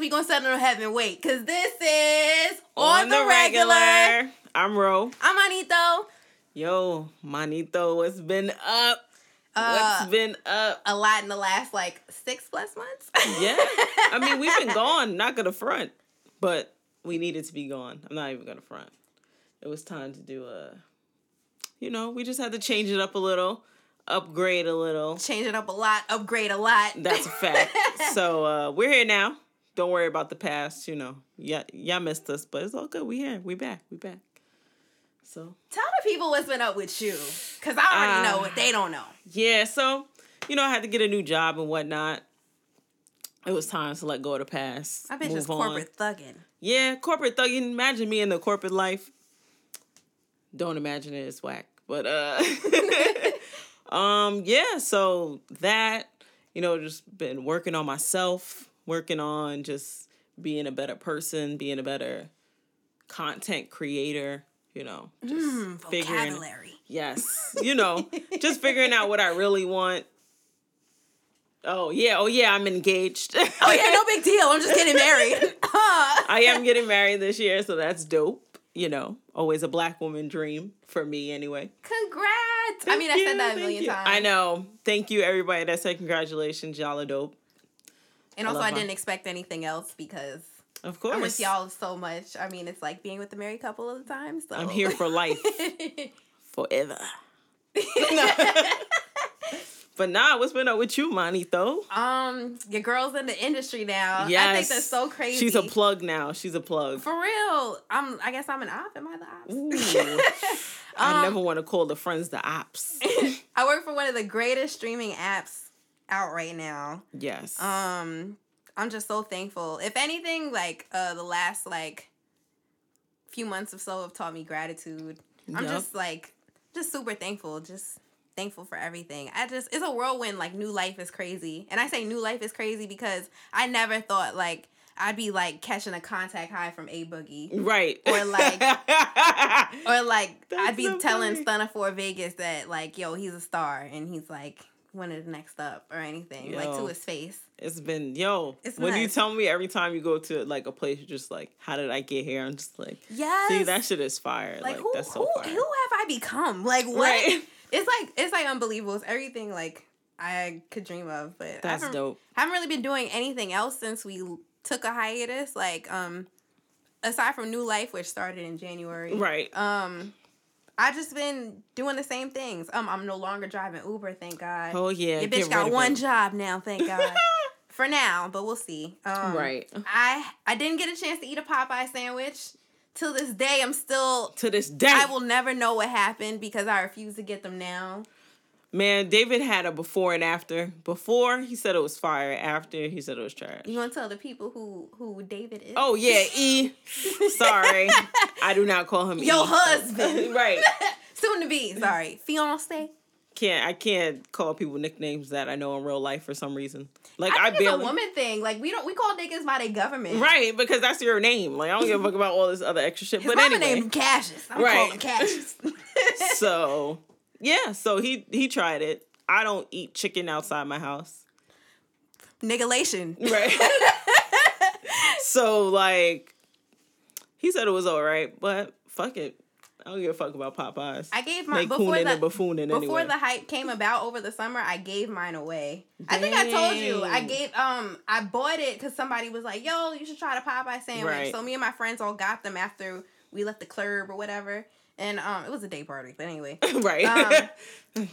We gonna settle on heaven. Wait, cause this is on the regular. I'm Ro. I'm Manito. Yo, Manito, what's been up? What's been up? A lot in the last like 6+ months. Yeah, I mean we've been gone. Not gonna front, but we needed to be gone. I'm not even gonna front. It was time to do a, you know, we just had to change it up a little, upgrade a little, change it up a lot, upgrade a lot. That's a fact. So we're here now. Don't worry about the past, you know. Yeah, y'all missed us, but it's all good. We here. We back. So tell the people what's been up with you, because I already know what they don't know. Yeah, so, you know, I had to get a new job and whatnot. It was time to let go of the past. I bet it's corporate thugging. Yeah, corporate thugging. Imagine me in the corporate life. Don't imagine it. It's whack. But, yeah, so that, you know, just been working on myself. Working on just being a better person, being a better content creator, you know, just vocabulary. Yes, you know, just figuring out what I really want. Oh yeah, I'm engaged. Oh yeah, no big deal. I'm just getting married. I am getting married this year, so that's dope. You know, always a black woman dream for me, anyway. Congrats. I said that a million times. I know. Thank you, everybody that said congratulations. Y'all are dope. And also, I didn't expect anything else because of course. I'm with y'all so much. I mean, it's like being with a married couple all the time. So. I'm here for life. Forever. But nah, what's been up with you, Manito? Your girl's in the industry now. Yes. I think that's so crazy. She's a plug now. She's a plug. For real. I guess I'm an op. Am I the ops? I never want to call the friends the ops. I work for one of the greatest streaming apps out right now. Yes. I'm just so thankful. If anything, like the last like few months or so have taught me gratitude. Yep. I'm just like super thankful. Just thankful for everything. It's a whirlwind, like new life is crazy. And I say new life is crazy because I never thought like I'd be like catching a contact high from A-Boogie. Right. Or like I'd be telling Stunna4Vegas that like, yo, he's a star and he's like when it's next up or anything, yo, like to his face. It's been, it's when nuts. You tell me every time you go to like a place, you're just like, how did I get here? I'm just like, yes. See, that shit is fire. Like who, that's so fire. Who have I become? Like what? Right. It's like unbelievable. It's everything like I could dream of, but that's dope. I haven't really been doing anything else since we took a hiatus. Like, aside from New Life, which started in January. Right. I've just been doing the same things. I'm no longer driving Uber, thank God. Oh, yeah. Your bitch got one job now, thank God. For now, but we'll see. Right. I didn't get a chance to eat a Popeye sandwich. Till this day, To this day. I will never know what happened because I refuse to get them now. Man, David had a before and after. Before, he said it was fire. After, he said it was trash. You want to tell the people who David is? Oh, yeah, E. Sorry. I do not call him your husband. Right. Soon to be. Sorry. Fiancé. I can't call people nicknames that I know in real life for some reason. Like I think it's a woman thing. Like we call niggas by their government. Right, because that's your name. Like I don't give a fuck about all this other extra shit. But anyway. My name is Cassius. I'm right. Calling Cassius. So yeah, so he tried it. I don't eat chicken outside my house. Niggalation. Right. So like he said it was all right, but fuck it. I don't give a fuck about Popeyes. I gave mine before the hype came about over the summer. I gave mine away. Dang. I think I told you. I bought it because somebody was like, "Yo, you should try the Popeye sandwich." Right. So me and my friends all got them after we left the club or whatever, and it was a day party. But anyway, right?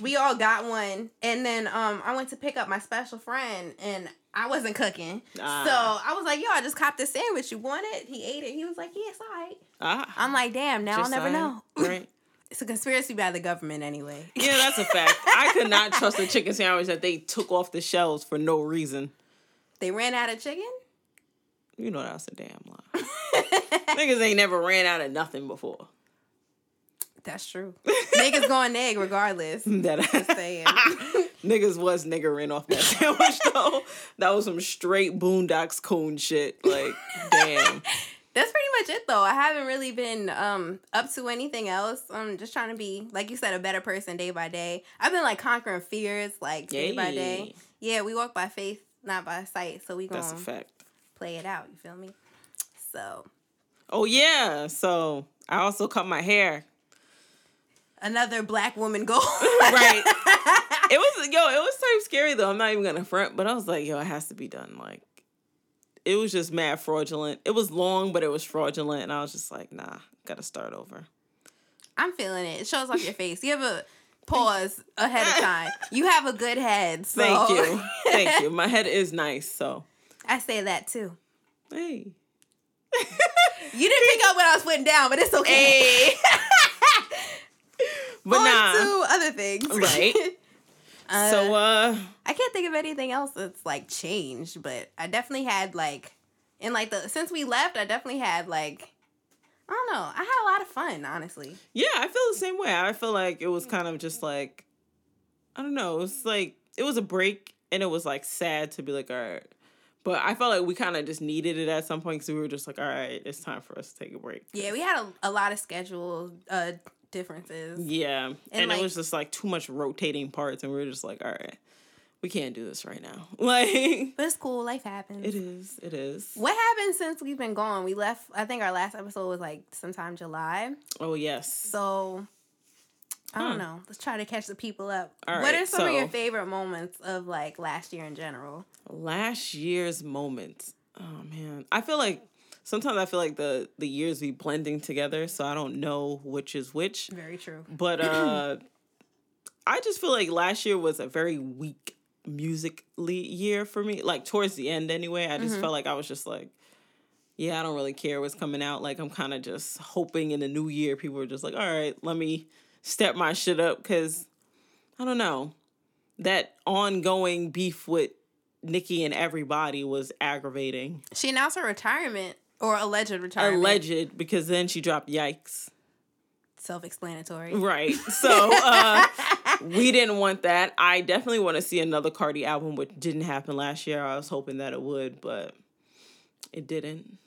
We all got one, and then I went to pick up my special friend and. I wasn't cooking. So I was like, yo, I just copped this sandwich. You want it? He ate it. He was like, yeah, it's all right. I'm like, damn, now I'll never know. Right. It's a conspiracy by the government anyway. Yeah, that's a fact. I could not trust the chicken sandwich that they took off the shelves for no reason. They ran out of chicken? You know that's a damn lie. Niggas ain't never ran out of nothing before. That's true. Niggas going neg regardless. Just saying. Niggas was niggering off that sandwich though. That was some straight Boondocks coon shit. Like, damn. That's pretty much it though. I haven't really been up to anything else. I'm just trying to be, like you said, a better person day by day. I've been like conquering fears, like day by day. Yeah, we walk by faith, not by sight. So we gonna That's a fact. Play it out. You feel me? So. Oh yeah. So I also cut my hair. Another black woman goal. Right. It was type of scary though. I'm not even gonna front, but I was like, yo, it has to be done. Like, it was just mad fraudulent. It was long, but it was fraudulent, and I was just like, nah, gotta start over. I'm feeling it. It shows off your face. You have a pause ahead of time. You have a good head. So. Thank you. My head is nice, so. I say that too. Hey. You didn't pick up what I was putting down, but it's okay. Hey. But nah. Two other things. Right. So I can't think of anything else that's like changed, but I definitely had like since we left, I definitely had like, I don't know, I had a lot of fun, honestly. Yeah, I feel the same way. I feel like it was kind of just like, I don't know, it's like it was a break and it was like sad to be like, all right. But I felt like we kind of just needed it at some point because we were just like, all right, it's time for us to take a break. Yeah, we had a lot of schedule differences. Yeah, and like, it was just like too much rotating parts, and we were just like, all right, we can't do this right now. Like, but it's cool. Life happens. It is. What happened since we've been gone? We left. I think our last episode was like sometime July. Oh yes. So I don't know. Let's try to catch the people up. All right, what are some of your favorite moments of like last year in general? Last year's moments. Oh man, I feel like. Sometimes I feel like the years be blending together, so I don't know which is which. Very true. But I just feel like last year was a very weak musically year for me. Like, towards the end anyway, I just felt like I was just like, yeah, I don't really care what's coming out. Like, I'm kind of just hoping in the new year people are just like, all right, let me step my shit up. Because, I don't know, that ongoing beef with Nicki and everybody was aggravating. She announced her retirement. Or alleged retirement. Alleged, because then she dropped yikes. Self-explanatory. Right. So, we didn't want that. I definitely want to see another Cardi album, which didn't happen last year. I was hoping that it would, but it didn't.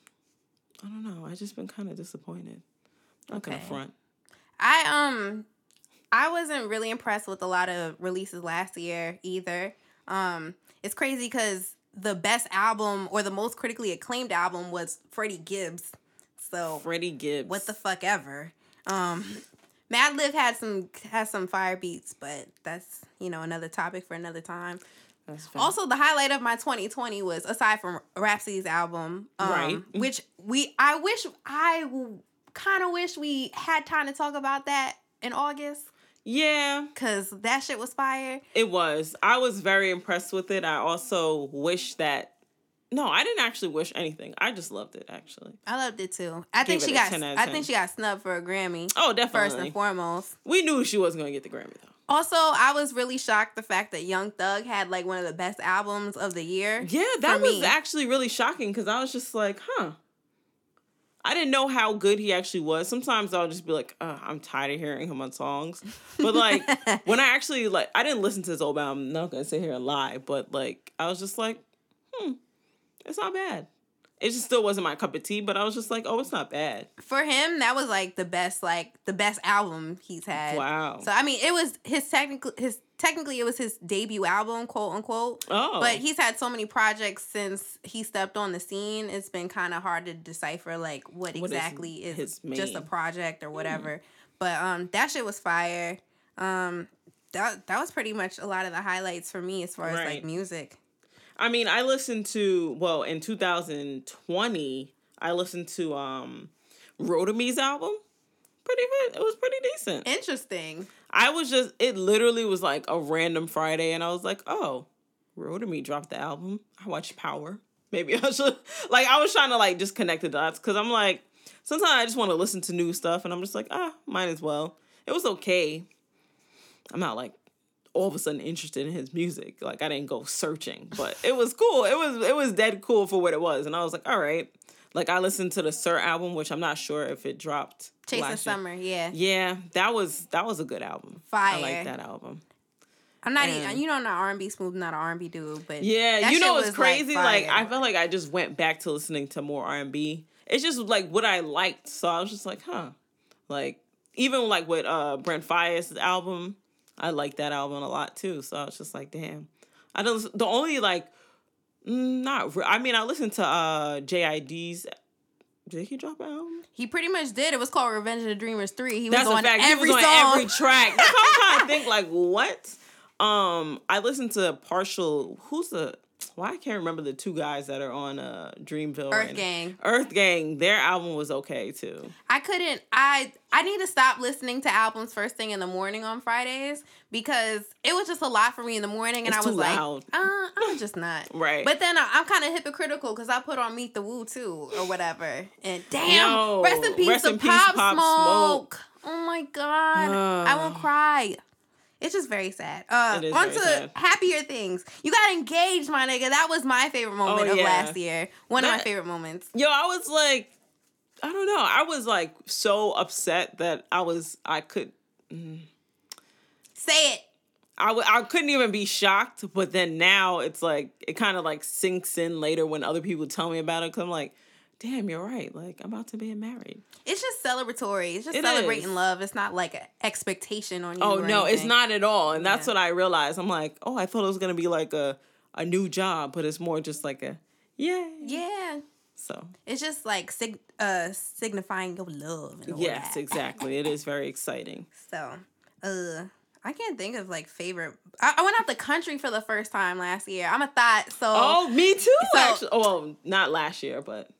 I don't know. I just been kind of disappointed. Not gonna front. I wasn't really impressed with a lot of releases last year either. It's crazy because the best album or the most critically acclaimed album was Freddie Gibbs. So Freddie Gibbs. What the fuck ever. Mad Lib has some fire beats, but that's, you know, another topic for another time. That's fun. Also, the highlight of my 2020 was, aside from Rhapsody's album, which I kind of wish we had time to talk about that in August. Yeah. Because that shit was fire. It was. I was very impressed with it. I also wish that... No, I didn't actually wish anything. I just loved it, actually. I loved it, too. I think she got snubbed for a Grammy. Oh, definitely. First and foremost. We knew she wasn't going to get the Grammy, though. Also, I was really shocked the fact that Young Thug had, like, one of the best albums of the year. Yeah, that was actually really shocking because I was just like, huh. I didn't know how good he actually was. Sometimes I'll just be like, I'm tired of hearing him on songs. But, like, when I actually, like, I didn't listen to his old album. I'm not going to sit here and lie. But, like, I was just like, it's not bad. It just still wasn't my cup of tea. But I was just like, oh, it's not bad. For him, that was, like, the best album he's had. Wow. So, I mean, it was Technically, it was his debut album, quote unquote. Oh. But he's had so many projects since he stepped on the scene. It's been kind of hard to decipher, like, what exactly is just a project or whatever. Mm. But that shit was fire. That was pretty much a lot of the highlights for me as far as, like, music. I mean, I listened to... Well, in 2020, I listened to Rotami's album. Pretty good. It was pretty decent. Interesting. It literally was like a random Friday, and I was like, oh, Rotami dropped the album. I watched Power. Maybe I should, like, I was trying to, like, just connect the dots, because I'm like, sometimes I just want to listen to new stuff, and I'm just like, might as well. It was okay. I'm not, like, all of a sudden interested in his music. Like, I didn't go searching, but it was cool. It was dead cool for what it was, and I was like, all right, Like, I listened to the Sir album, which I'm not sure if it dropped. Chasing Summer, yeah. Yeah, that was a good album. Fire. I like that album. I'm not even, you know, I'm not R&B smooth, not an R&B dude, but yeah, you know, it's crazy. Like, I felt like I just went back to listening to more R&B. It's just like what I liked, so I was just like, huh. Like, even like with Brent Faiyaz's album, I like that album a lot too. So I was just like, damn. I don't. The only like, not. I mean, I listened to JID's. Did he drop an album? He pretty much did. It was called Revenge of the Dreamers 3. He was on every track. I'm trying to think like what. I listened to partial. Who's the? Why I can't remember the two guys that are on Dreamville. Earth Gang. Their album was okay too. I need to stop listening to albums first thing in the morning on Fridays because it was just a lot for me in the morning, and it's I was too loud. I'm just not right. But then I'm kind of hypocritical because I put on Meet the Woo too or whatever, and damn, rest in peace, Pop Smoke. Oh my God, I won't cry. It's just very sad. On to happier things. You got engaged, my nigga. That was my favorite moment of last year. One of my favorite moments. Yo, I was like, I don't know. I was like so upset that I could. Say it. I couldn't even be shocked. But then now it's like, it kind of like sinks in later when other people tell me about it. Because I'm like, damn, you're right. Like, I'm about to be married. It's just celebratory. It's just celebrating love. It's not like an expectation on you. Oh, no, it's not at all. And that's what I realized. I'm like, oh, I thought it was going to be like a new job, but it's more just like a, yay. Yeah. So. It's just like signifying your love. And all that. Exactly. It is very exciting. So, I can't think of like favorite. I went out the country for the first time last year. I'm a thought. So. Oh, me too. So, actually. Oh, well, not last year, but.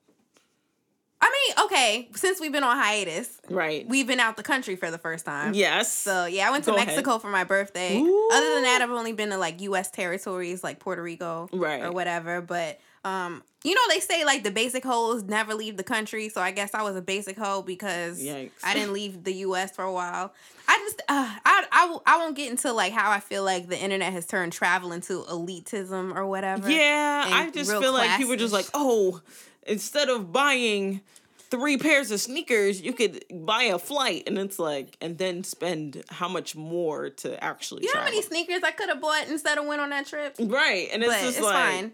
I mean, okay, since we've been on hiatus, right? We've been out the country for the first time. Yes. So, yeah, I went to Mexico for my birthday. Ooh. Other than that, I've only been to, like, U.S. territories, like Puerto Rico or whatever. But, you know, they say, like, the basic hoes never leave the country. So I guess I was a basic hoe because I didn't leave the U.S. for a while. I just, I won't get into, like, how I feel like the internet has turned travel into elitism or whatever. Yeah, I just feel like people were just like, oh, instead of buying 3 pairs of sneakers, you could buy a flight, and it's like, and then spend how much more to actually travel. You know how many sneakers I could have bought instead of went on that trip? Right, and it's fine.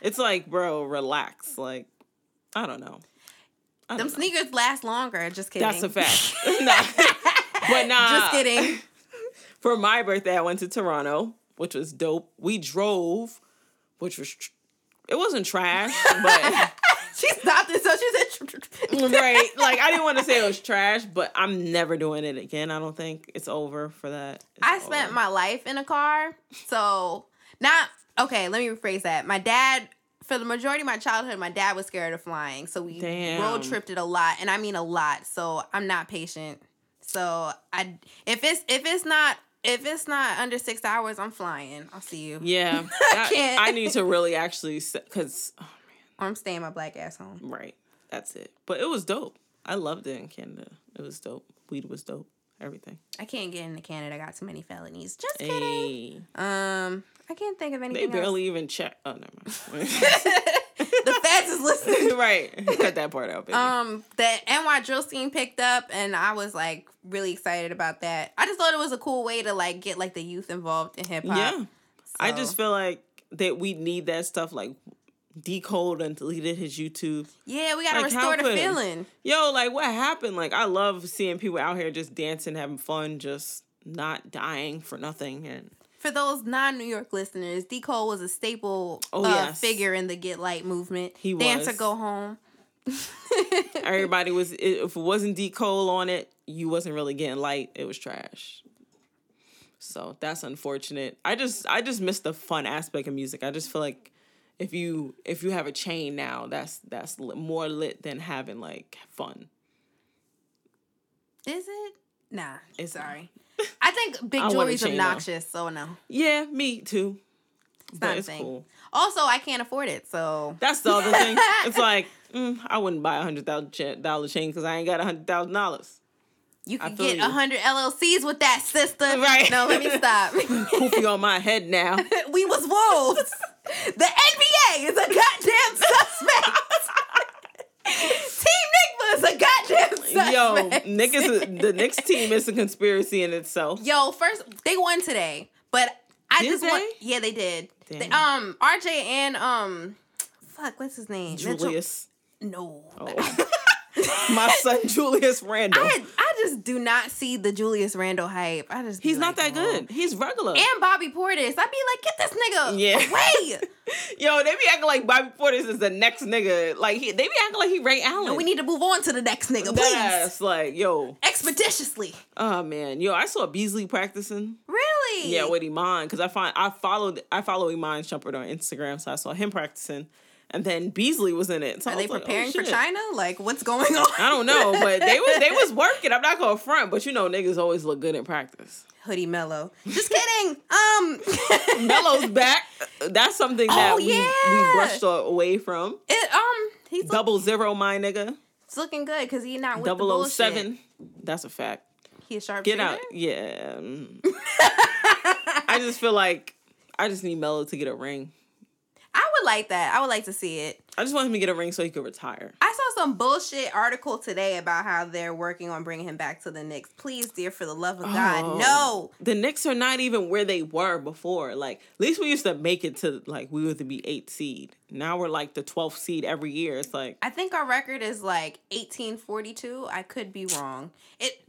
It's like, bro, relax. Like, I don't know. Them sneakers last longer, just kidding. That's a fact. But nah. Just kidding. For my birthday, I went to Toronto, which was dope. We drove, which was it wasn't trash, but she stopped it, so she said, "Right." Like, I didn't want to say it was trash, but I'm never doing it again. I don't think it's over for that. I spent my life in a car, so let me rephrase that. My dad, for the majority of my childhood, my dad was scared of flying, so we road tripped it a lot, and I mean a lot. So I'm not patient. So if it's not under 6 hours, I'm flying. I'll see you. Yeah. I need to really actually, because, oh, man. I'm staying my black ass home. Right. That's it. But it was dope. I loved it in Canada. It was dope. Weed was dope. Everything. I can't get into Canada. I got too many felonies. Just kidding. I can't think of anything They barely else. Even check. Oh, never mind. The feds is listening. Right. Cut that part out, baby. The NY drill scene picked up, and I was, like, really excited about that. I just thought it was a cool way to, like, get, like, the youth involved in hip-hop. Yeah. So. I just feel like that we need that stuff, like, Decode and deleted his YouTube. Yeah, we gotta restore the feeling. Yo, like, what happened? Like, I love seeing people out here just dancing, having fun, just not dying for nothing. And for those non-New York listeners, D. Cole was a staple figure in the Get Light movement. He was. Dance or Go Home. Everybody was, if it wasn't D. Cole on it, you wasn't really getting light. It was trash. So that's unfortunate. I just miss the fun aspect of music. I just feel like if you have a chain now, that's more lit than having, like, fun. Is it? Nah. It's sorry. Not. I think big jewelry's obnoxious, so no. Yeah, me too. It's not a thing. Cool. Also, I can't afford it, so that's the other thing. It's like I wouldn't buy $100,000 chain because I ain't got $100,000. You can get 100 LLCs with that, sister. Right? No, let me stop. Poofy on my head now. We was wolves. The NBA is a goddamn suspect. Yo, Nick is the Knicks team is a conspiracy in itself. Yo, first they won today, but I did just want. Yeah, they did. They, RJ and what's his name? Julius. Mitchell? No. Oh. My son Julius Randle. I just do not see the Julius Randle hype. I just he's like, not that good. He's regular. And Bobby Portis. I'd be like, get this nigga away. Yo, they be acting like Bobby Portis is the next nigga. Like they be acting like he Ray Allen. No, we need to move on to the next nigga, please. That's like, yo. Expeditiously. Oh man, yo, I saw Beasley practicing. Really? Yeah, with Iman, because I follow Iman Shumpert on Instagram, so I saw him practicing. And then Beasley was in it. So are they preparing for China? Like, what's going on? I don't know, but they was working. I'm not going to front, but you know niggas always look good in practice. Hoodie Mello. Just kidding. Mello's back. That's something that we brushed away from. He's double zero, my nigga. It's looking good because he's not with the bullshit. 007. That's a fact. He a sharp shooter? Get out. Yeah. I just feel like I just need Mello to get a ring. I would like that. I would like to see it. I just want him to get a ring so he could retire. I saw some bullshit article today about how they're working on bringing him back to the Knicks. Please, dear, for the love of God, no. The Knicks are not even where they were before. Like, at least we used to make it to, like, we used to be 8th seed. Now we're, like, the 12th seed every year. It's like... I think our record is, like, 1842. I could be wrong.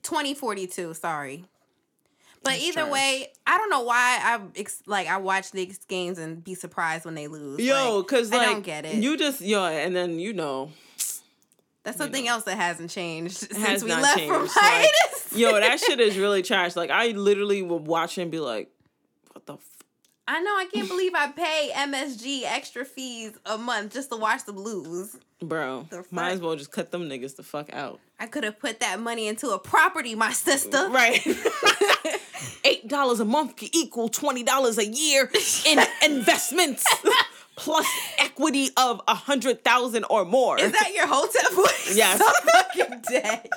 2042, sorry. But that's either way, I don't know why I watch these games and be surprised when they lose. Yo, because like, I don't get it. You just and then you know. That's something else that hasn't changed since we left from hiatus. Like, yo, that shit is really trash. Like I literally would watch and be like, "What the." I know. I can't believe I pay MSG extra fees a month just to watch them lose. Bro, might as well just cut them niggas the fuck out. I could have put that money into a property, my sister. Right. $8 a month can equal $20 a year in investments plus equity of 100,000 or more. Is that your hotel voice? Yes. So fucking dead.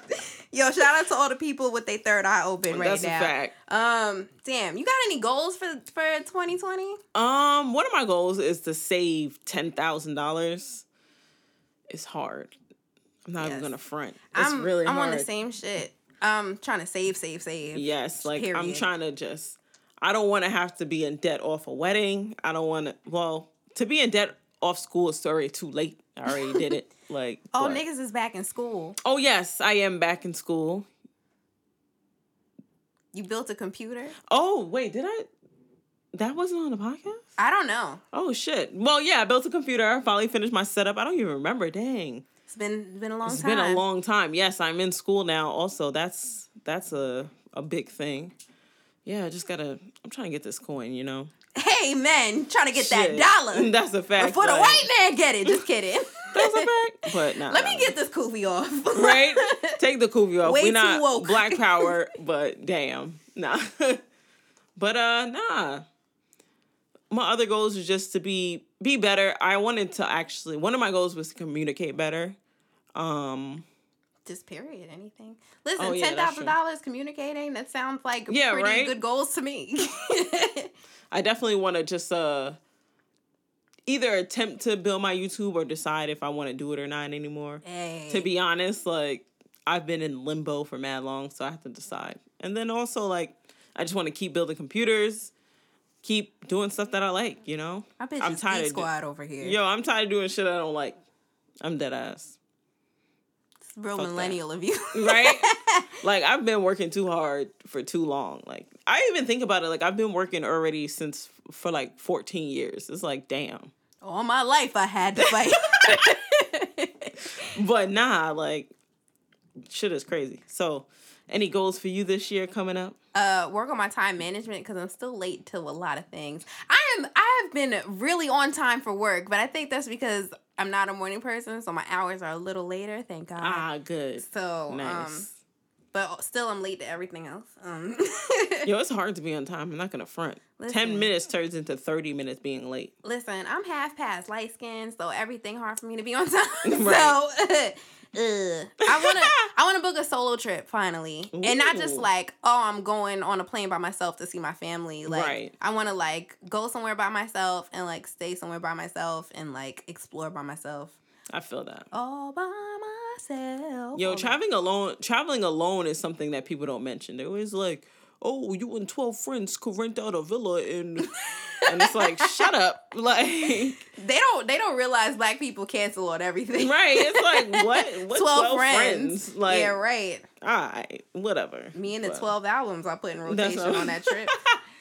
Yo, shout out to all the people with their third eye open right now. That's a fact. Damn, you got any goals for 2020? One of my goals is to save $10,000. It's hard. I'm not even gonna front. I'm really hard. I'm on the same shit. Trying to save. Yes, like period. I'm trying to just. I don't want to have to be in debt off a wedding. I don't want to. Well, to be in debt off school is already too late. I already did it. Like niggas is back in school. Oh yes, I am back in school. You built a computer? Oh wait, did I? That wasn't on the podcast? I don't know. Oh shit. Well, yeah, I built a computer. I finally finished my setup. I don't even remember. Dang. It's been a long time. It's been a long time. Yes, I'm in school now. Also, that's a big thing. Yeah, I just gotta. I'm trying to get this coin, you know. Hey, man, trying to get that dollar. That's a fact. Before the white man get it. Just kidding. That's a fact. But nah. Let me get this kufi off. Right? Take the kufi off. We're not woke. Black power, but damn, nah. But nah. My other goals was just to be better. I wanted to actually... One of my goals was to communicate better. Just period, anything. Listen, $10,000 communicating, that sounds like pretty good goals to me. I definitely want to just either attempt to build my YouTube or decide if I want to do it or not anymore. Hey. To be honest, like, I've been in limbo for mad long, so I have to decide. And then also, like, I just want to keep building computers. Keep doing stuff that I like, you know? I bet I'm tired of squad over here. Yo, I'm tired of doing shit I don't like. I'm dead ass. It's real fuck millennial that. Of you. Right? Like, I've been working too hard for too long. Like, I even think about it. Like, I've been working already for like 14 years. It's like, damn. All my life I had to fight. But nah, like, shit is crazy. So, any goals for you this year coming up? Work on my time management because I'm still late to a lot of things. I have been really on time for work, but I think that's because I'm not a morning person, so my hours are a little later. Thank God. Ah, good. So nice. But still, I'm late to everything else. Yo, it's hard to be on time. I'm not gonna front. Listen, 10 minutes turns into 30 minutes being late. Listen, I'm half past light skin, so everything hard for me to be on time. Right. So. I wanna book a solo trip finally. Ooh. And not just like, oh, I'm going on a plane by myself to see my family. Like right. I wanna like go somewhere by myself and like stay somewhere by myself and like explore by myself. I feel that. All by myself. Yo, traveling alone is something that people don't mention. They're always like, oh, you and 12 friends could rent out a villa and... And it's like, shut up. Like they don't realize black people cancel on everything. Right. It's like what 12 friends? Like, yeah, right. All right. Whatever. Me and the 12 albums I put in rotation on that trip.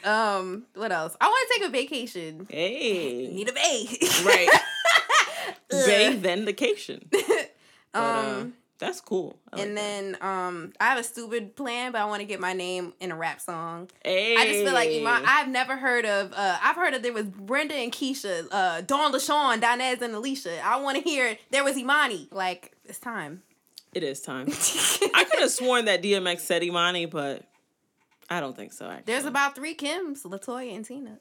What else? I want to take a vacation. Hey. Need a vacation. Right. Bay then vacation. That's cool. Then I have a stupid plan, but I want to get my name in a rap song. Hey. I just feel like I've never heard of. I've heard of there was Brenda and Keisha, Dawn LaShawn, Donez and Alicia. I want to hear there was Imani. Like it's time. It is time. I could have sworn that DMX said Imani, but I don't think so. Actually. There's about 3 Kims, LaToya and Tina.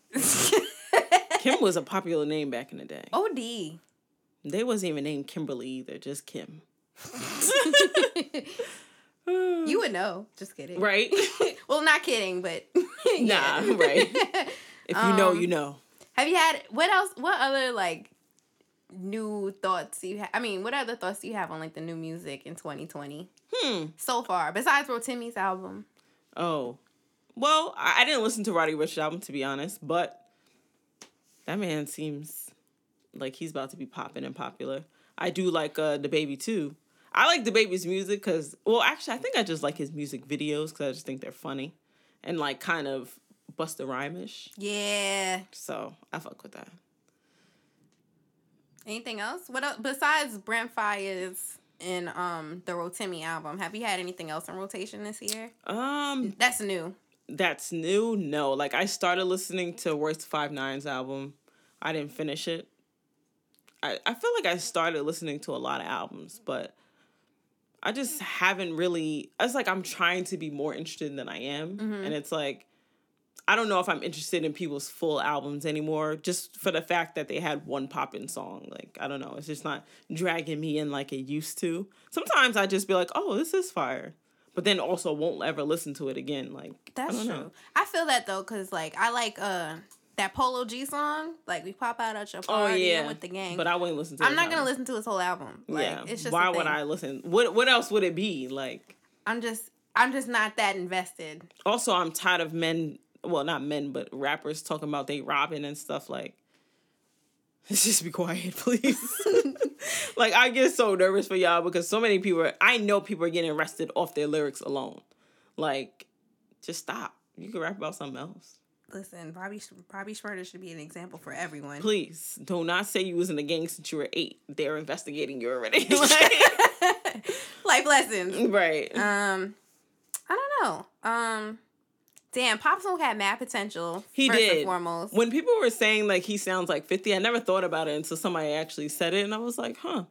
Kim was a popular name back in the day. OD. They wasn't even named Kimberly either. Just Kim. You would know. Just kidding. Right? Well, not kidding, but yeah. Nah, right. If you know, you know. Have you had what other thoughts do you have on like the new music in 2020? So far, besides Rotami's album. Oh. Well, I didn't listen to Roddy Rich's album, to be honest, but that man seems like he's about to be popping and popular. I do like DaBaby too. I like DaBaby's music because, well, actually, I think I just like his music videos because I just think they're funny and like kind of Busta Rhyme-ish. Yeah. So I fuck with that. Anything else? What else? Besides Brent Faiyaz and the Rotami album, have you had anything else in rotation this year? That's new. That's new? No. Like I started listening to Royce 5'9's album. I didn't finish it. I feel like I started listening to a lot of albums, but I just haven't really... It's like I'm trying to be more interested than I am. Mm-hmm. And it's like, I don't know if I'm interested in people's full albums anymore, just for the fact that they had one poppin' song. Like, I don't know. It's just not dragging me in like it used to. Sometimes I just be like, oh, this is fire. But then also won't ever listen to it again. Like, that's true. I feel that, though, because, like, I like... That Polo G song, like we pop out at your party with the gang. But I wouldn't listen to it. I'm not going to listen to his whole album. Like, yeah. It's just why would I listen? What else would it be? Like I'm just not that invested. Also, I'm tired of men, well, not men, but rappers talking about they robbing and stuff. Like, let's just be quiet, please. Like, I get so nervous for y'all because so many people, I know people are getting arrested off their lyrics alone. Like, just stop. You can rap about something else. Listen, Bobby Schmurda should be an example for everyone. Please, do not say you was in a gang since you were 8. They're investigating you already. Life lessons. Right. I don't know. Damn, Pop Smoke had mad potential. He first did. And foremost. When people were saying, like, he sounds like 50, I never thought about it until somebody actually said it, and I was like, huh,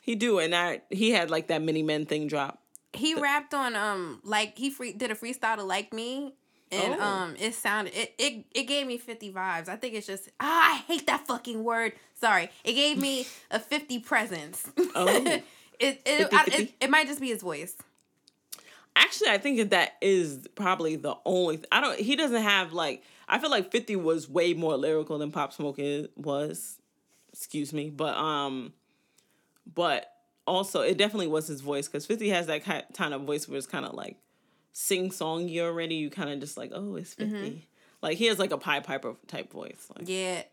he do. And he had, like, that Mini Men thing drop. He rapped on, like, he did a freestyle to Like Me. And it sounded it gave me 50 vibes. I think it's just I hate that fucking word. Sorry, it gave me a 50 presence. Oh, it might just be his voice. Actually, I think that is probably the only. He doesn't have like. I feel like 50 was way more lyrical than Pop Smoke was. Excuse me, but also it definitely was his voice because 50 has that kind of voice where it's kind of like. Sing-songy already, you kind of just like, oh, it's 50. Mm-hmm. Like, he has, like, a Pied Piper type voice. Like. Yeah.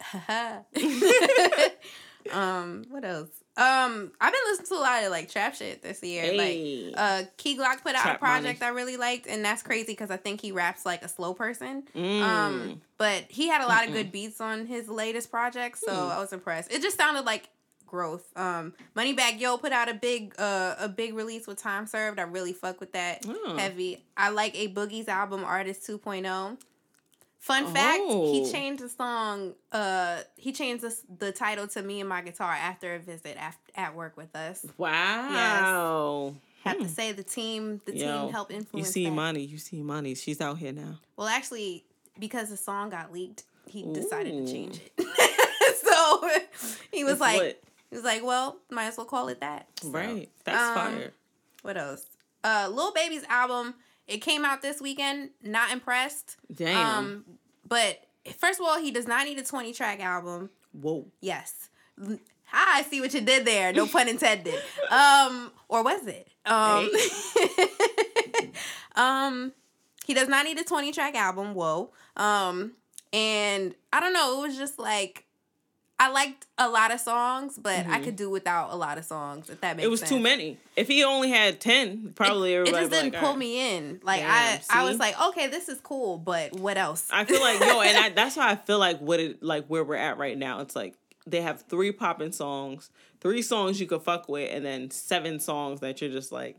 What else? I've been listening to a lot of, like, trap shit this year. Hey. Like, Key Glock put out trap a project money. I really liked, and that's crazy because I think he raps like a slow person. But he had a lot of good beats on his latest project, so I was impressed. It just sounded like growth. Moneybagg Yo put out a big release with Time Served. I really fuck with that heavy. I like A-Boogie's album Artist 2.0. Fun fact, he changed the song the title to Me and My Guitar after a visit at work with us. Wow. Yes. Have to say the team helped influence that. You see Imani. She's out here now. Well, actually, because the song got leaked, he decided to change it. So He was like, well, might as well call it that. So, right. That's fire. What else? Lil Baby's album, it came out this weekend. Not impressed. Damn. But first of all, he does not need a 20-track album. Whoa. Yes. I see what you did there. No pun intended. Or was it? Hey. He does not need a 20-track album. Whoa. And I don't know. It was just like, I liked a lot of songs, but I could do without a lot of songs, if that makes sense. It was too many. If he only had 10, probably everybody would be like, it just didn't pull me in. Like, damn, I was like, okay, this is cool, but what else? I feel like, yo, and that's why I feel like where we're at right now. It's like, they have 3 popping songs, 3 songs you could fuck with, and then 7 songs that you're just like,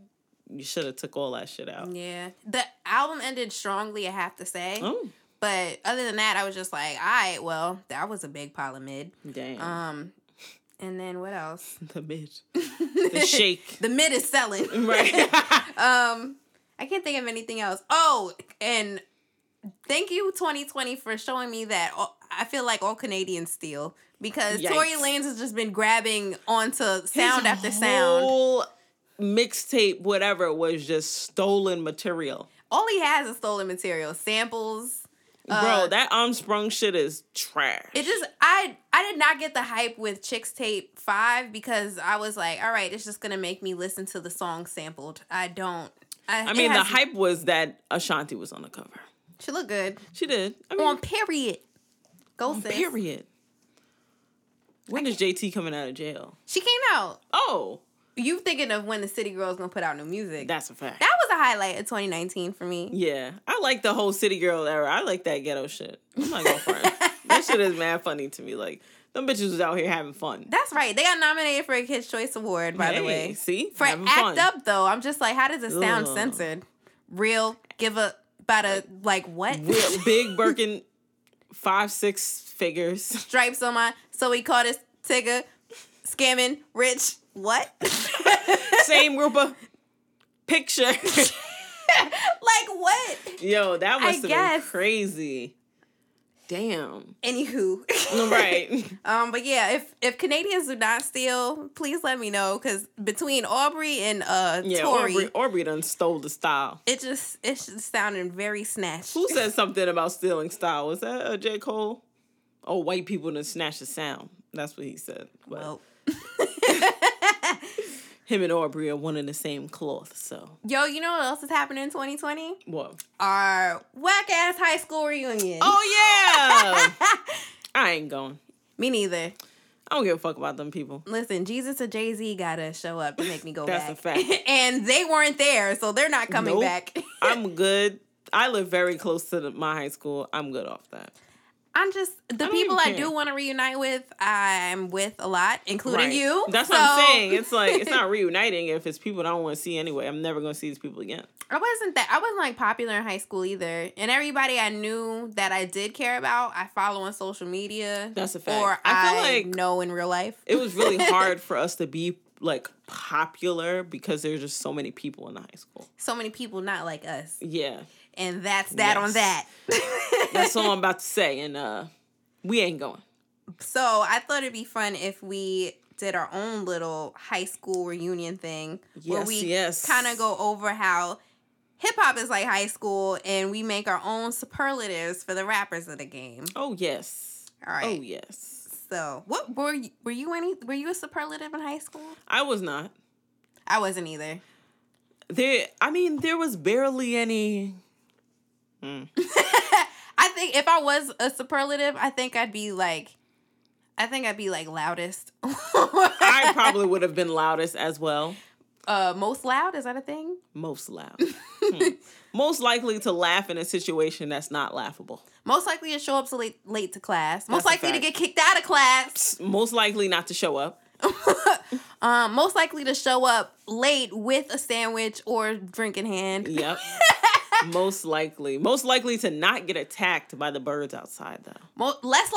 you should have took all that shit out. Yeah. The album ended strongly, I have to say. Oh. But other than that, I was just like, all right, well, that was a big pile of mid. Damn. And then what else? The mid. The shake. The mid is selling. Right. I can't think of anything else. Oh, and thank you, 2020, for showing me that I feel like all Canadians steal. Because yikes. Tory Lanez has just been grabbing onto sound after sound. His whole mixtape, whatever, was just stolen material. All he has is stolen material. Samples. Bro, that Armstrong shit is trash. It just, I did not get the hype with Chicks Tape 5 because I was like, all right, it's just going to make me listen to the song sampled. I mean, the hype was that Ashanti was on the cover. She looked good. She did. I mean, on period. Go on sis. Period. When is JT coming out of jail? She came out. Oh. You thinking of when the City Girls gonna put out new music. That's a fact. That was a highlight of 2019 for me. Yeah. I like the whole City Girl era. I like that ghetto shit. I'm not gonna front. That shit is mad funny to me. Like, them bitches was out here having fun. That's right. They got nominated for a Kids' Choice Award, by the way. See? For having Act fun. Up, though. I'm just like, how does it sound censored? Real, give a, about a, like, what? Real, big Birkin, 5'6" figures. Stripes on my, so we call this tigger, scamming, rich. What? Same group of picture. Like what? Yo, that must have been crazy. Damn. Anywho. Right. But yeah, if Canadians do not steal, please let me know. Cause between Aubrey and Tory. Aubrey done stole the style. It's just sounding very snatched. Who said something about stealing style? Was that J. Cole? Oh, white people done snatch the sound. That's what he said. Well. Him and Aubrey are one in the same cloth, so. Yo, you know what else is happening in 2020? What? Our whack-ass high school reunion. Oh, yeah! I ain't going. Me neither. I don't give a fuck about them people. Listen, Jesus or Jay-Z gotta show up to make me go That's back. That's a fact. And they weren't there, so they're not coming back. I'm good. I live very close to my high school. I'm good off that. I'm just, the people I do want to reunite with, I'm with a lot, including you. That's what I'm saying. It's like, it's not reuniting if it's people that I don't want to see anyway. I'm never going to see these people again. I wasn't like popular in high school either. And everybody I knew that I did care about, I follow on social media. That's a fact. Or I know in real life. It was really hard for us to be like popular because there's just so many people in the high school. So many people not like us. Yeah. And that's that on that. That's all I'm about to say. And we ain't going. So I thought it'd be fun if we did our own little high school reunion thing. Yes, where we kind of go over how hip-hop is like high school and we make our own superlatives for the rappers of the game. Oh, yes. All right. Oh, yes. So what were you a superlative in high school? I was not. I wasn't either. There was barely any... I think if I was a superlative, I think I'd be like loudest. I probably would have been loudest as well. Most loud? Is that a thing? Most loud. Most likely to laugh in a situation that's not laughable. Most likely to show up late to class. Most likely to get kicked out of class. Most likely not to show up. Most likely to show up late with a sandwich or drink in hand. Yep. Most likely to not get attacked by the birds outside, though. Least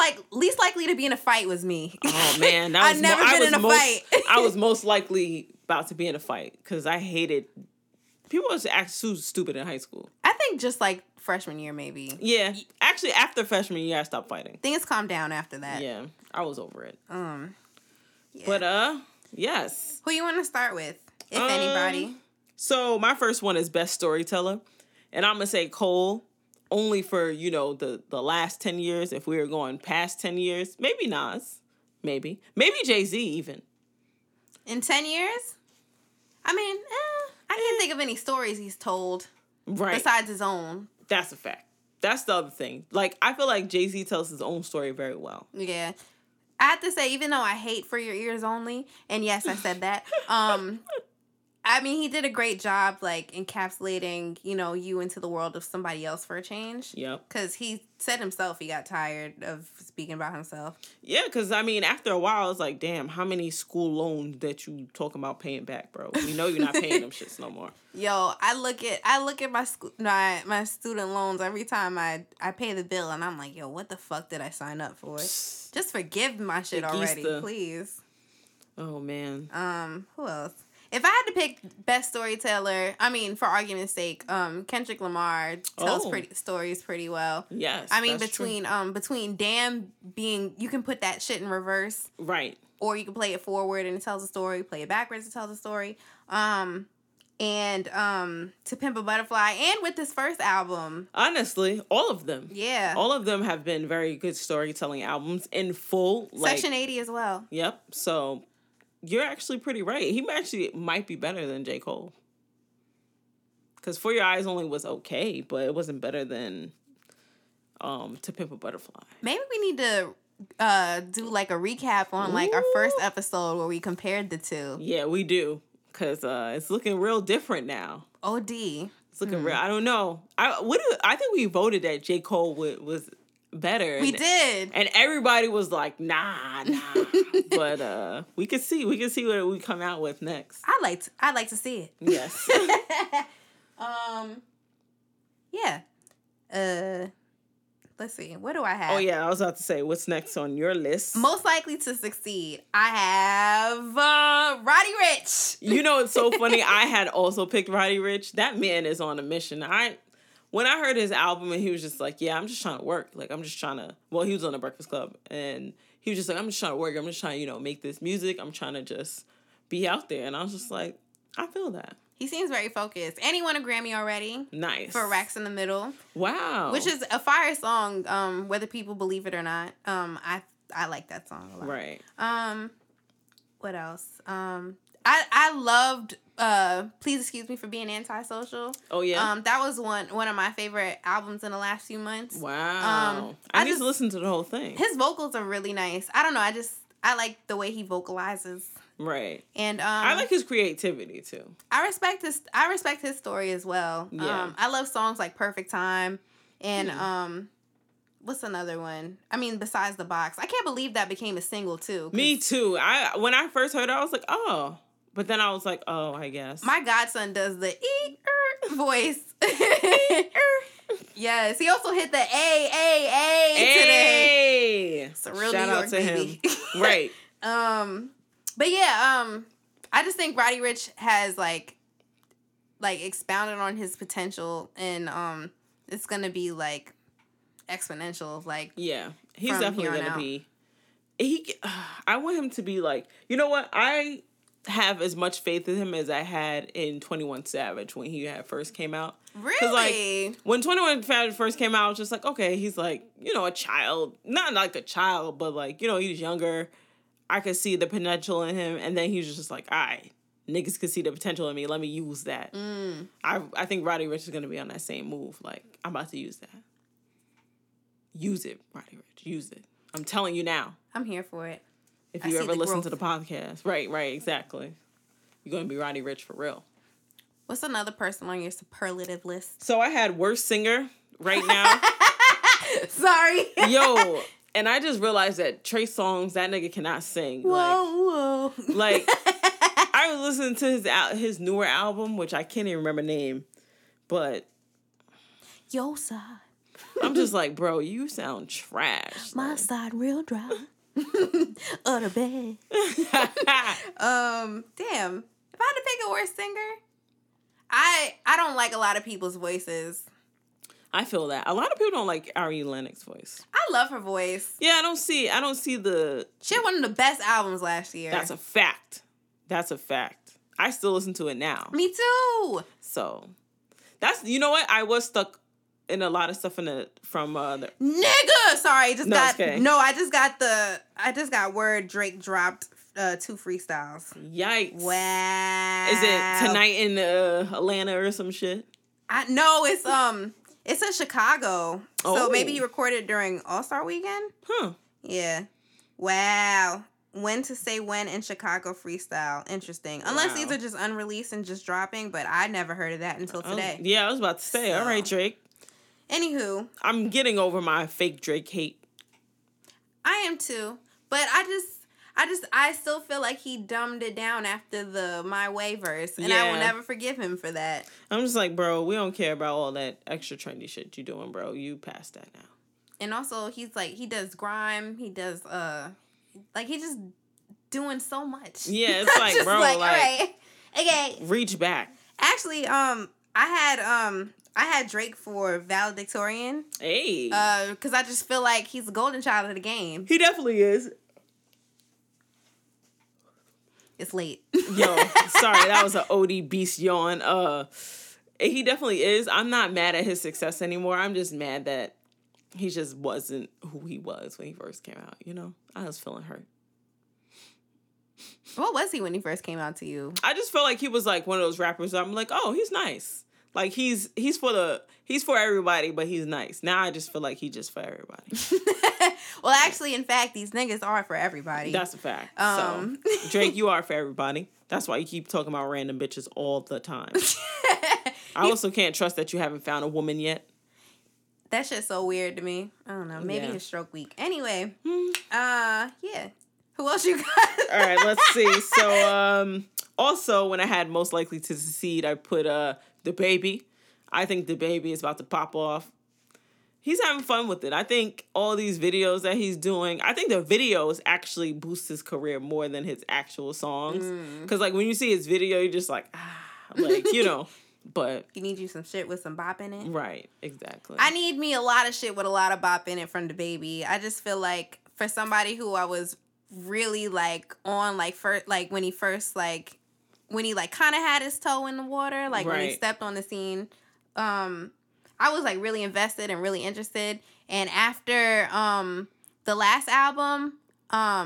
likely to be in a fight was me. Oh man, I've never been in a fight. I was most likely about to be in a fight because I hated people. Was actually stupid in high school. I think just like freshman year, maybe. Yeah, actually, after freshman year, I stopped fighting. Things calmed down after that. Yeah, I was over it. Yeah. But yes. Who you want to start with, if anybody? So my first one is best storyteller. And I'm going to say Cole, only for, the last 10 years. If we were going past 10 years, maybe Nas. Maybe. Maybe Jay-Z even. In 10 years? I mean, I can't think of any stories he's told. Right. Besides his own. That's a fact. That's the other thing. Like, I feel like Jay-Z tells his own story very well. Yeah. I have to say, even though I hate For Your Ears Only, and yes, I said that, I mean, he did a great job, like, encapsulating, you know, you into the world of somebody else for a change. Yep. Because he said himself he got tired of speaking about himself. Yeah, because, I mean, after a while, it's like, damn, how many school loans that you talking about paying back, bro? You know you're not paying them shits no more. Yo, I look at my student loans every time I pay the bill, and I'm like, yo, what the fuck did I sign up for? Just forgive my shit already, please. Oh, man. Who else? If I had to pick best storyteller, I mean, for argument's sake, Kendrick Lamar tells stories pretty well. Yes, I mean, between Damn being, you can put that shit in reverse. Right. Or you can play it forward and it tells a story, play it backwards, it tells a story. And To Pimp a Butterfly, and with this first album. Honestly, all of them. Yeah. All of them have been very good storytelling albums in full. Section 80 as well. Yep, so... You're actually pretty right. He actually might be better than J. Cole. Because For Your Eyes Only was okay, but it wasn't better than To Pimp a Butterfly. Maybe we need to do like a recap on like our first episode where we compared the two. Yeah, we do. Because it's looking real different now. O.D. It's looking real. I don't know. I think we voted that J. Cole was better. We did. And everybody was like, nah. But we could see what we come out with next. I'd like to see it. Yes. Yeah. Let's see. What do I have? Oh yeah, I was about to say, what's next on your list? Most likely to succeed. I have Roddy Ricch. You know, it's so funny. I had also picked Roddy Ricch. That man is on a mission. When I heard his album and he was just like, yeah, I'm just trying to work. Like, I'm just trying to... Well, he was on The Breakfast Club. And he was just like, I'm just trying to work. I'm just trying to, you know, make this music. I'm trying to just be out there. And I was just like, I feel that. He seems very focused. And he won a Grammy already. Nice. For Racks in the Middle. Wow. Which is a fire song, whether people believe it or not. I like that song a lot. Right. What else? I loved... Please Excuse Me for Being Antisocial. Oh yeah. That was one of my favorite albums in the last few months. Wow. I need to listen to the whole thing. His vocals are really nice. I don't know. I like the way he vocalizes. Right. And I like his creativity too. I respect his story as well. Yeah. I love songs like Perfect Time and what's another one? I mean, besides The Box. I can't believe that became a single too. Me too. When I first heard it, I was like, oh. But then I was like, oh, I guess. My godson does the voice. Yes. He also hit the A today. It's a real shout New York out to baby. Him. Right. But yeah, I just think Roddy Ricch has like expounded on his potential, and it's gonna be like exponential, like yeah. He's definitely gonna be I want him to be like, you know what, I have as much faith in him as I had in 21 Savage when he first came out. Really? Like, when 21 Savage first came out, I was just like, okay, he's like, you know, a child. Not like a child, but like, you know, he's younger. I could see the potential in him. And then he was just like, all right, niggas could see the potential in me. Let me use that. Mm. I think Roddy Ricch is going to be on that same move. Like, I'm about to use that. Use it, Roddy Ricch. Use it. I'm telling you now. I'm here for it. If you ever listen to the podcast. Right, exactly. You're going to be Roddy Ricch for real. What's another person on your superlative list? So I had worst singer right now. Sorry. Yo, and I just realized that Trey Songz, that nigga cannot sing. Whoa. Like, I was listening to his newer album, which I can't even remember the name, but... Yo side. I'm just like, bro, you sound trash. My side real dry. Out of bed. Damn. If I had to pick a worst singer, I don't like a lot of people's voices. I feel that a lot of people don't like Ari Lennox voice. I love her voice. Yeah, I don't see the. She had one of the best albums last year. That's a fact. I still listen to it now. Me too. So, that's you know what I was stuck And a lot of stuff in the from the nigga. Sorry, just no, got okay. No. I just got word Drake dropped 2 freestyles. Yikes! Wow. Is it tonight in Atlanta or some shit? No, it's in Chicago. Oh. So maybe he recorded during All-Star Weekend. Huh. Yeah. Wow. When to say when in Chicago freestyle. Interesting. Unless these are just unreleased and just dropping, but I never heard of that until today. Yeah, I was about to say. So. All right, Drake. Anywho. I'm getting over my fake Drake hate. I am too. But I still feel like he dumbed it down after the My Way verse. And yeah. I will never forgive him for that. I'm just like, bro, we don't care about all that extra trendy shit you doing, bro. You past that now. And also, he's like, he does grime. He does, like, he just doing so much. Yeah, it's like, bro, like, all right. Okay. Reach back. Actually, I had Drake for valedictorian. Hey. Because I just feel like he's a golden child of the game. He definitely is. It's late. Yo, sorry. That was an OD beast yawn. He definitely is. I'm not mad at his success anymore. I'm just mad that he just wasn't who he was when he first came out, you know? I was feeling hurt. What was he when he first came out to you? I just felt like he was like one of those rappers. I'm like, oh, he's nice. Like he's for everybody, but he's nice. Now I just feel like he's just for everybody. Well, actually, in fact, these niggas are for everybody. That's a fact. So, Drake, you are for everybody. That's why you keep talking about random bitches all the time. I also can't trust that you haven't found a woman yet. That shit's so weird to me. I don't know. Maybe his stroke week. Anyway, yeah. Who else you got? All right, let's see. So, also when I had most likely to succeed, I put DaBaby. I think DaBaby is about to pop off. He's having fun with it. I think all these videos that he's doing, I think the videos actually boost his career more than his actual songs. Because, like, when you see his video, you're just like, like, you know, but... You need you some shit with some bop in it? Right, exactly. I need me a lot of shit with a lot of bop in it from DaBaby. I just feel like for somebody who I was really, like, on, like, first, like when he first, like, when he, like, kind of had his toe in the water, like, right. When he stepped on the scene, I was, like, really invested and really interested. And after the last album, I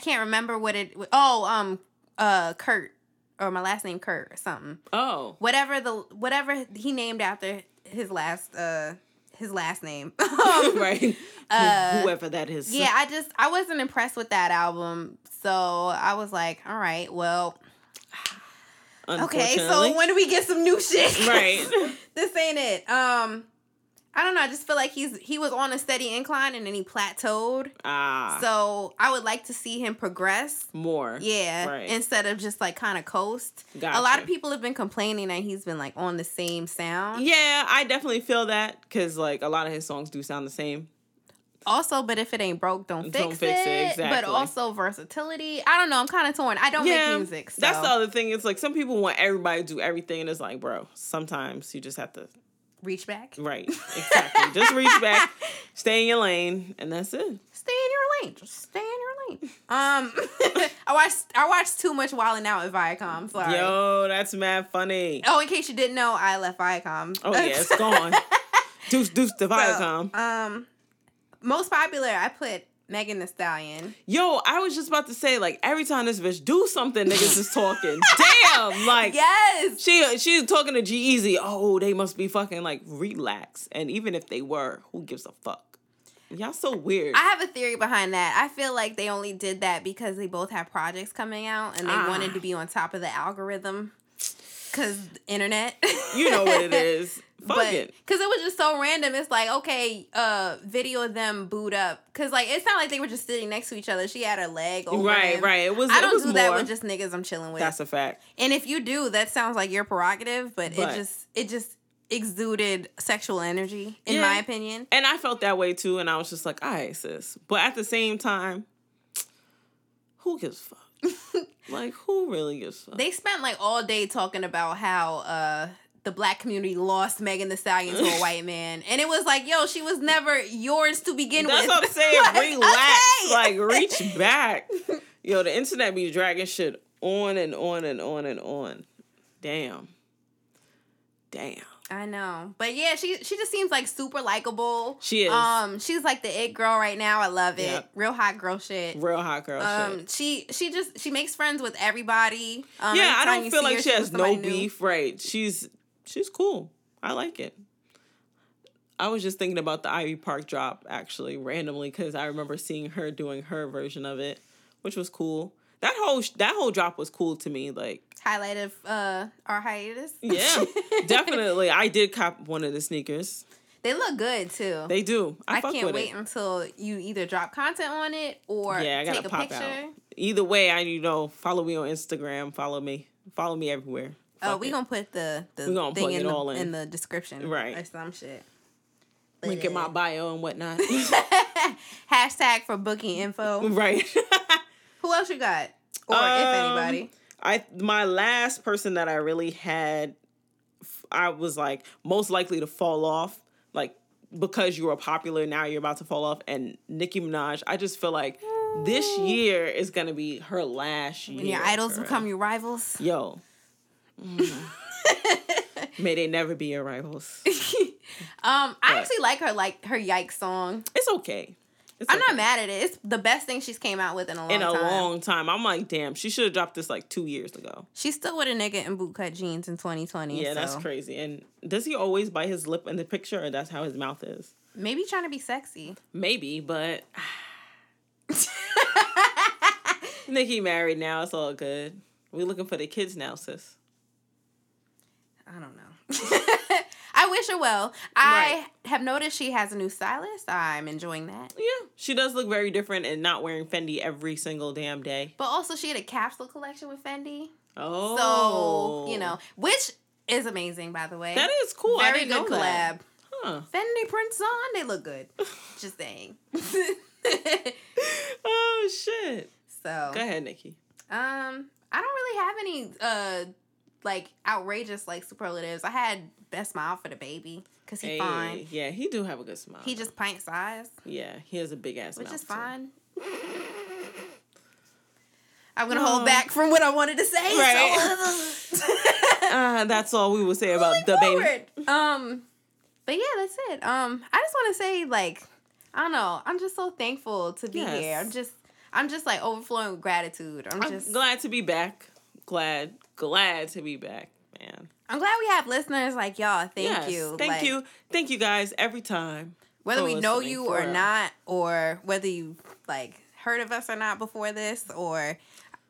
can't remember what it... Kurt. Or my last name, Kurt, or something. Oh. Whatever he named after his last name. Right. Whoever that is. Yeah, I wasn't impressed with that album. So I was like, all right, well... Okay, so when do we get some new shit? Right. This ain't it. I don't know. I just feel like he was on a steady incline and then he plateaued. So I would like to see him progress more. Yeah. Right. Instead of just like kind of coast. Gotcha. A lot of people have been complaining that he's been like on the same sound. Yeah, I definitely feel that because like a lot of his songs do sound the same. Also, but if it ain't broke, don't fix it. Exactly. But also versatility. I don't know. I'm kind of torn. I don't make music. So. That's the other thing. It's like some people want everybody to do everything. And it's like, bro, sometimes you just have to... Reach back. Right. Exactly. Just reach back. Stay in your lane. And that's it. Stay in your lane. Just stay in your lane. I watched too much Wildin' Out at Viacom. Sorry. Yo, that's mad funny. Oh, in case you didn't know, I left Viacom. Oh, yeah. It's gone. Deuce to Viacom. So, most popular, I put Megan Thee Stallion. Yo, I was just about to say, like, every time this bitch do something, niggas is talking. Damn, like... Yes! She's talking to G-Eazy. Oh, they must be fucking, like, relax. And even if they were, who gives a fuck? Y'all so weird. I have a theory behind that. I feel like they only did that because they both have projects coming out, and they wanted to be on top of the algorithm. Because internet. You know what it is. Fuck it. Because it was just so random. It's like, okay, video of them boot up. Because, like, it's not like they were just sitting next to each other. She had her leg over him. Right. I don't do that with just niggas I'm chilling with. That's a fact. And if you do, that sounds like your prerogative, but it just exuded sexual energy, in my opinion. And I felt that way, too, and I was just like, all right, sis. But at the same time, who gives a fuck? Like, who really gives a fuck? They spent, like, all day talking about how the black community lost Megan Thee Stallion to a white man. And it was like, yo, she was never yours to begin with. That's what I'm saying. Like, relax. Okay. Like, reach back. Yo, the internet be dragging shit on and on and on and on. Damn. I know. But yeah, she just seems like super likable. She is. She's like the it girl right now. I love it. Yep. Real hot girl shit. She makes friends with everybody. Yeah, I don't feel like she has no beef, right? She's cool. I like it. I was just thinking about the Ivy Park drop, actually, randomly, because I remember seeing her doing her version of it, which was cool. That whole drop was cool to me, like... Highlight of our hiatus? Yeah, definitely. I did cop one of the sneakers. They look good, too. They do. I fuck with it. I can't wait until you either drop content on it or take a picture. Out. Either way, follow me on Instagram. Follow me everywhere. Fuck we're going to put the thing in the description. Right. Or some shit. Link in my bio and whatnot. Hashtag for booking info. Right. Who else you got? Or if anybody? My last person that I really had, I was like, most likely to fall off, like, because you were popular, now you're about to fall off, and Nicki Minaj. I just feel like this year is going to be her last year. When your idols become your rivals? Yo. May they never be your rivals. I actually like her Yikes song. It's okay. I'm not mad at it. It's the best thing she's came out with in a long time. I'm like, damn, she should have dropped this like 2 years ago. She's still with a nigga in bootcut jeans in 2020. Yeah, that's crazy. And does he always bite his lip in the picture, or that's how his mouth is? Maybe trying to be sexy. Maybe, but Nicki married now. It's all good. We're looking for the kids now, sis. I don't know. I wish her well. I have noticed she has a new stylist. I'm enjoying that. Yeah. She does look very different and not wearing Fendi every single damn day. But also she had a capsule collection with Fendi. Oh. So, which is amazing, by the way. That is cool. Very good collab. Huh. Fendi prints on. They look good. Just saying. Oh, shit. So. Go ahead, Nikki. I don't really have any... outrageous, superlatives. I had best smile for DaBaby, because he's fine. Yeah, he do have a good smile. He just pint-sized. Yeah, he has a big-ass mouth. Which is fine. I'm going to hold back from what I wanted to say. Right. So. That's all we will say about DaBaby. But yeah, that's it. I just want to say, I don't know. I'm just so thankful to be here. I'm just overflowing with gratitude. I'm glad to be back. Glad to be back, man. I'm glad we have listeners like y'all. Thank you. Thank you. Thank you guys every time. Whether we know you or not, or whether you heard of us or not before this, or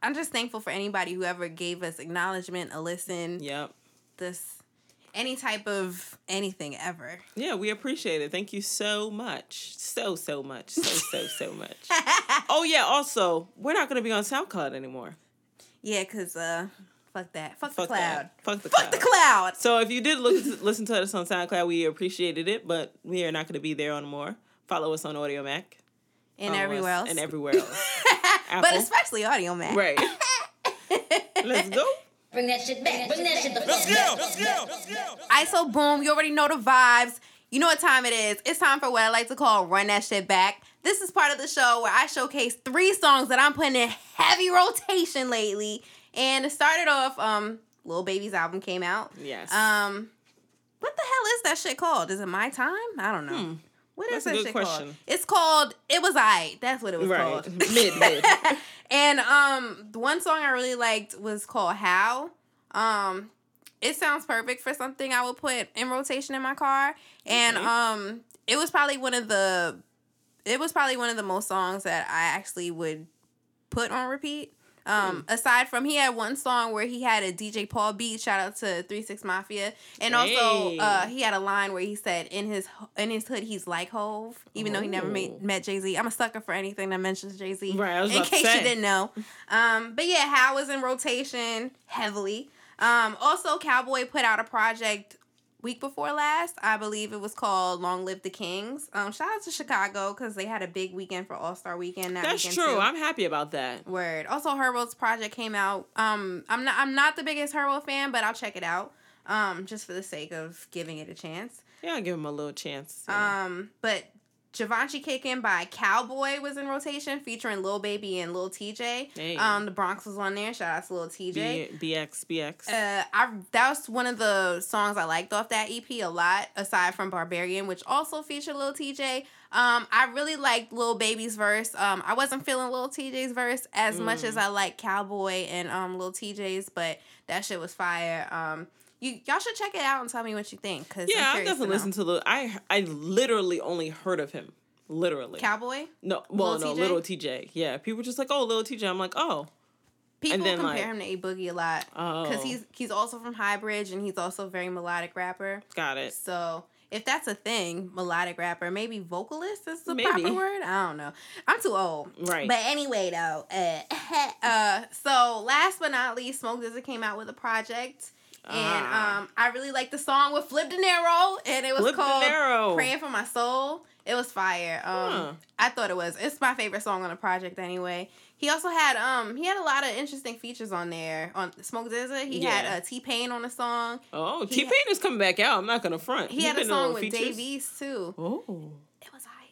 I'm just thankful for anybody who ever gave us acknowledgement, a listen. Yep. Any type of anything ever. Yeah, we appreciate it. Thank you so much. So much. So much. Oh yeah, also, we're not gonna be on SoundCloud anymore. Yeah, because fuck that. Fuck the cloud. Fuck the cloud. So if you did listen to us on SoundCloud, we appreciated it, but we are not going to be there anymore. Follow us on AudioMac. And everywhere else. But especially AudioMac. Right. Let's go. Bring that shit back. Bring that shit the fuck back. Let's go. ISO boom. You already know the vibes. You know what time it is. It's time for what I like to call Run That Shit Back. This is part of the show where I showcase 3 songs that I'm putting in heavy rotation lately. And it started off, Lil Baby's album came out. Yes. What the hell is that shit called? Is it My Time? I don't know. What is that shit called? It's called It Was Aight. That's what it was called. Mid. And the one song I really liked was called How. It sounds perfect for something I would put in rotation in my car. And it was probably one of the most songs that I actually would put on repeat. Aside from, he had one song where he had a DJ Paul beat, shout out to 3-6 Mafia. And also, he had a line where he said, in his hood, he's like Hove, even though he never met Jay-Z. I'm a sucker for anything that mentions Jay-Z. Right, I was upset. In case you didn't know. But yeah, How was in rotation heavily. Also, Cowboy put out a project week before last. I believe it was called Long Live the Kings. Shout out to Chicago, because they had a big weekend for All-Star Weekend. That's weekend true. Too. I'm happy about that. Word. Also, Herbo's project came out. I'm not the biggest Herbo fan, but I'll check it out. Just for the sake of giving it a chance. Yeah, I'll give him a little chance. But Givenchy Kickin' by Cowboy was in rotation, featuring Lil Baby and Lil Tjay. Hey. The Bronx was on there. Shout out to Lil Tjay. BX. That was one of the songs I liked off that EP a lot, aside from Barbarian, which also featured Lil Tjay. I really liked Lil Baby's verse. I wasn't feeling Lil Tjay's verse as much as I liked Cowboy and Lil Tjay's, but that shit was fire. Y'all should check it out and tell me what you think. Cause yeah, I'll definitely listen to Lil. I literally only heard of him. Literally. Cowboy? Lil Tjay. Yeah, people were just like, oh, Lil Tjay. I'm like, oh. People compare him to A-Boogie a lot. Oh. Because he's also from High Bridge, and he's also a very melodic rapper. Got it. So if that's a thing, melodic rapper, maybe vocalist is the proper word? I don't know. I'm too old. Right. But anyway, though. So last but not least, Smoke DZA came out with a project. And I really liked the song with Flip De Niro, and it was called Praying for My Soul. It was fire. I thought it was. It's my favorite song on the project anyway. He also had he had a lot of interesting features on there. On Smoke DZA, he had T-Pain on a song. Oh, T-Pain is coming back out. I'm not going to front. He had a song with Dave East, too. Oh. It was hot.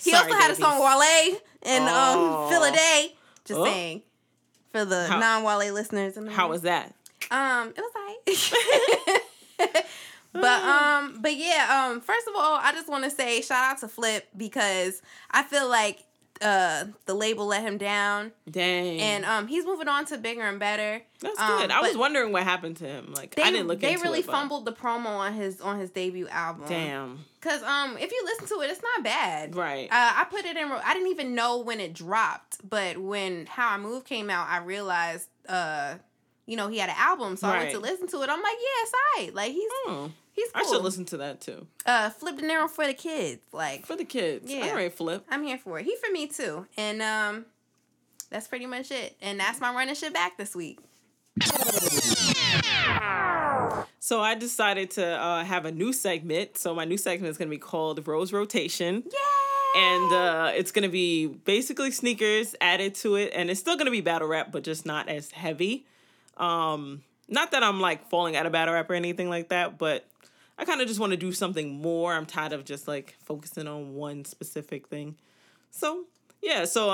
He also had a song with Wale and Philaday. Just saying. For the non-Wale listeners. How was that? It was all right. but first of all, I just want to say shout out to Flip, because I feel like the label let him down. Dang. And he's moving on to bigger and better. That's good. I was wondering what happened to him. Like, I didn't look into it. They really fumbled the promo on his debut album. Damn. Because if you listen to it, it's not bad. Right. I put it in. I didn't even know when it dropped, but when How I Move came out, I realized, he had an album, so I went to listen to it. I'm like, yeah, it's all right. Like, he's cool. I should listen to that, too. Flip De Niro for the kids. For the kids. Yeah. All right, Flip. I'm here for it. He for me, too. And that's pretty much it. And that's my running shit back this week. So I decided to have a new segment. So my new segment is going to be called Rose Rotation. Yay! And it's going to be basically sneakers added to it. And it's still going to be battle rap, but just not as heavy. Not that I'm, falling out of battle rap or anything like that, but I kind of just want to do something more. I'm tired of just, focusing on one specific thing. So, yeah. So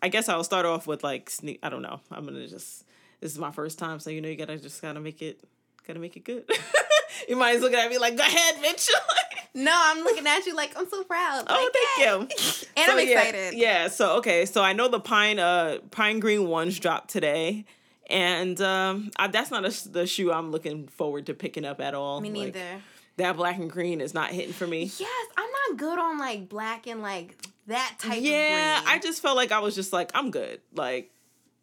I guess I'll start off with, I don't know. I'm going to just... This is my first time, so you gotta make it. Gotta make it good. Your mind's looking at me like, "Go ahead, Mitchell." No, I'm looking at you like I'm so proud. Oh, thank you. And so, I'm excited. Yeah. So okay. So I know the pine green ones dropped today, and that's not the shoe I'm looking forward to picking up at all. Me neither. That black and green is not hitting for me. Yes, I'm not good on black and that type. Yeah, of green. I just felt like I was just I'm good.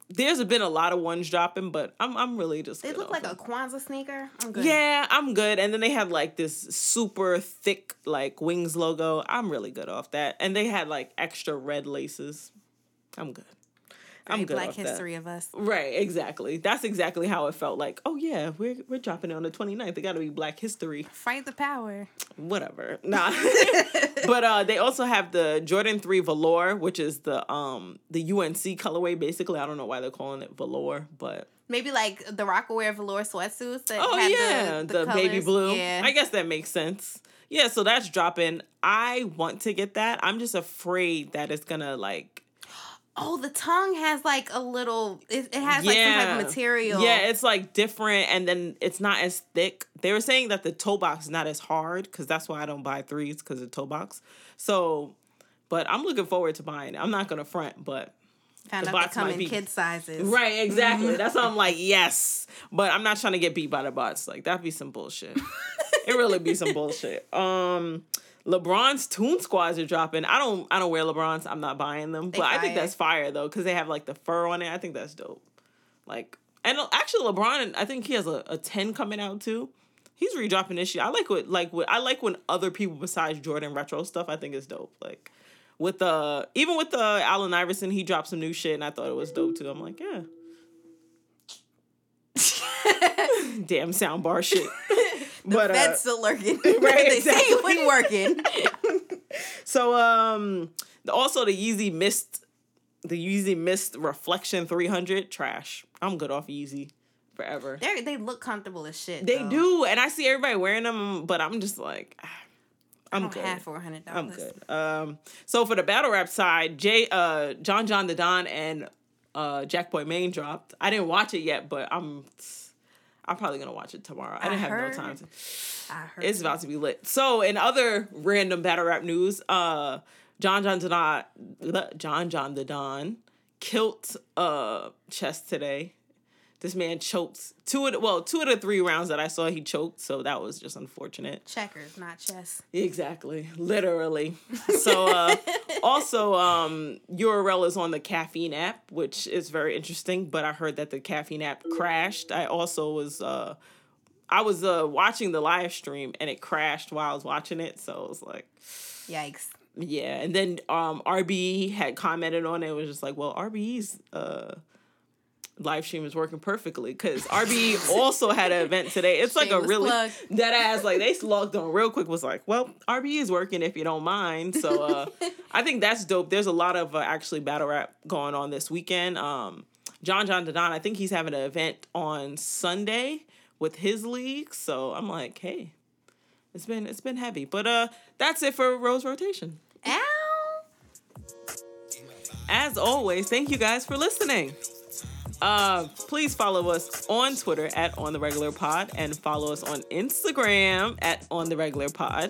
There's been a lot of ones dropping, but I'm really just. They look like a Kwanzaa sneaker. I'm good. Yeah, I'm good. And then they had this super thick Wings logo. I'm really good off that. And they had extra red laces. I'm good. I'm good. Black history of us. Right, exactly. That's exactly how it felt. Oh yeah, we're dropping it on the 29th. It got to be Black History. Fight the power. Whatever. Nah. But they also have the Jordan 3 Velour, which is the UNC colorway. Basically, I don't know why they're calling it Velour, but maybe the Rockaware Velour sweatsuits. That the baby blue. Yeah. I guess that makes sense. Yeah, so that's dropping. I want to get that. I'm just afraid that it's gonna Oh, the tongue has a little... It has some type of material. Yeah, it's different, and then it's not as thick. They were saying that the toe box is not as hard, because that's why I don't buy 3s, because of the toe box. So, but I'm looking forward to buying it. I'm not going to front, but... Found out they come in kid sizes. Right, exactly. That's why I'm yes. But I'm not trying to get beat by the bots. That'd be some bullshit. It really be some bullshit. LeBron's Toon Squads are dropping. I don't wear LeBron's. I'm not buying them. But I think that's fire, though, because they have, the fur on it. I think that's dope. And actually, LeBron, I think he has a 10 coming out, too. He's redropping this shit. I like when other people besides Jordan retro stuff. I think it's dope. Even with Allen Iverson, he dropped some new shit, and I thought it was dope, too. I'm like, yeah. Damn soundbar shit. But that's still lurking. Right, they say it wasn't working. So also the Yeezy Mist Reflection 300 trash. I'm good off Yeezy forever. They look comfortable as shit. They do, and I see everybody wearing them, but I'm just I'm good. I don't have $400. I'm good. So for the battle rap side, John John the Don and Jackboy Maine dropped. I didn't watch it yet, but I'm probably gonna watch it tomorrow. I didn't have no time. It's about to be lit. So in other random battle rap news, John John the Don killed Chess today. This man choked two of the three rounds that I saw. He choked, so that was just unfortunate. Checkers, not chess. Exactly, literally. So also, URL is on the Caffeine app, which is very interesting. But I heard that the Caffeine app crashed. I also was I was watching the live stream and it crashed while I was watching it. So it was like, yikes. Yeah, and then RBE had commented on it. It was just like, well, RBE's live stream is working perfectly because RBE also had an event today. It's like a really dead ass, like they logged on real quick, was like, well, RBE is working if you don't mind. So I think that's dope. There's a lot of actually battle rap going on this weekend. John John the Don, I think he's having an event on Sunday with his league. So I'm like, hey, it's been heavy. But that's it for Rose Rotation. Ow! As always, thank you guys for listening. Please follow us on Twitter at OnTheRegularPod and follow us on Instagram at OnTheRegularPod.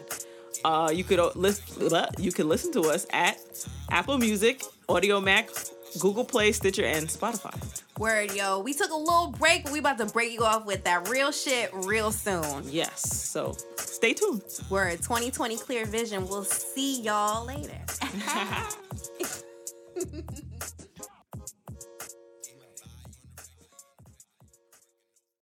You can listen to us at Apple Music, AudioMac, Google Play, Stitcher, and Spotify. Word, yo. We took a little break, but we about to break you off with that real shit real soon. Yes. So stay tuned. Word. 2020 Clear Vision. We'll see y'all later.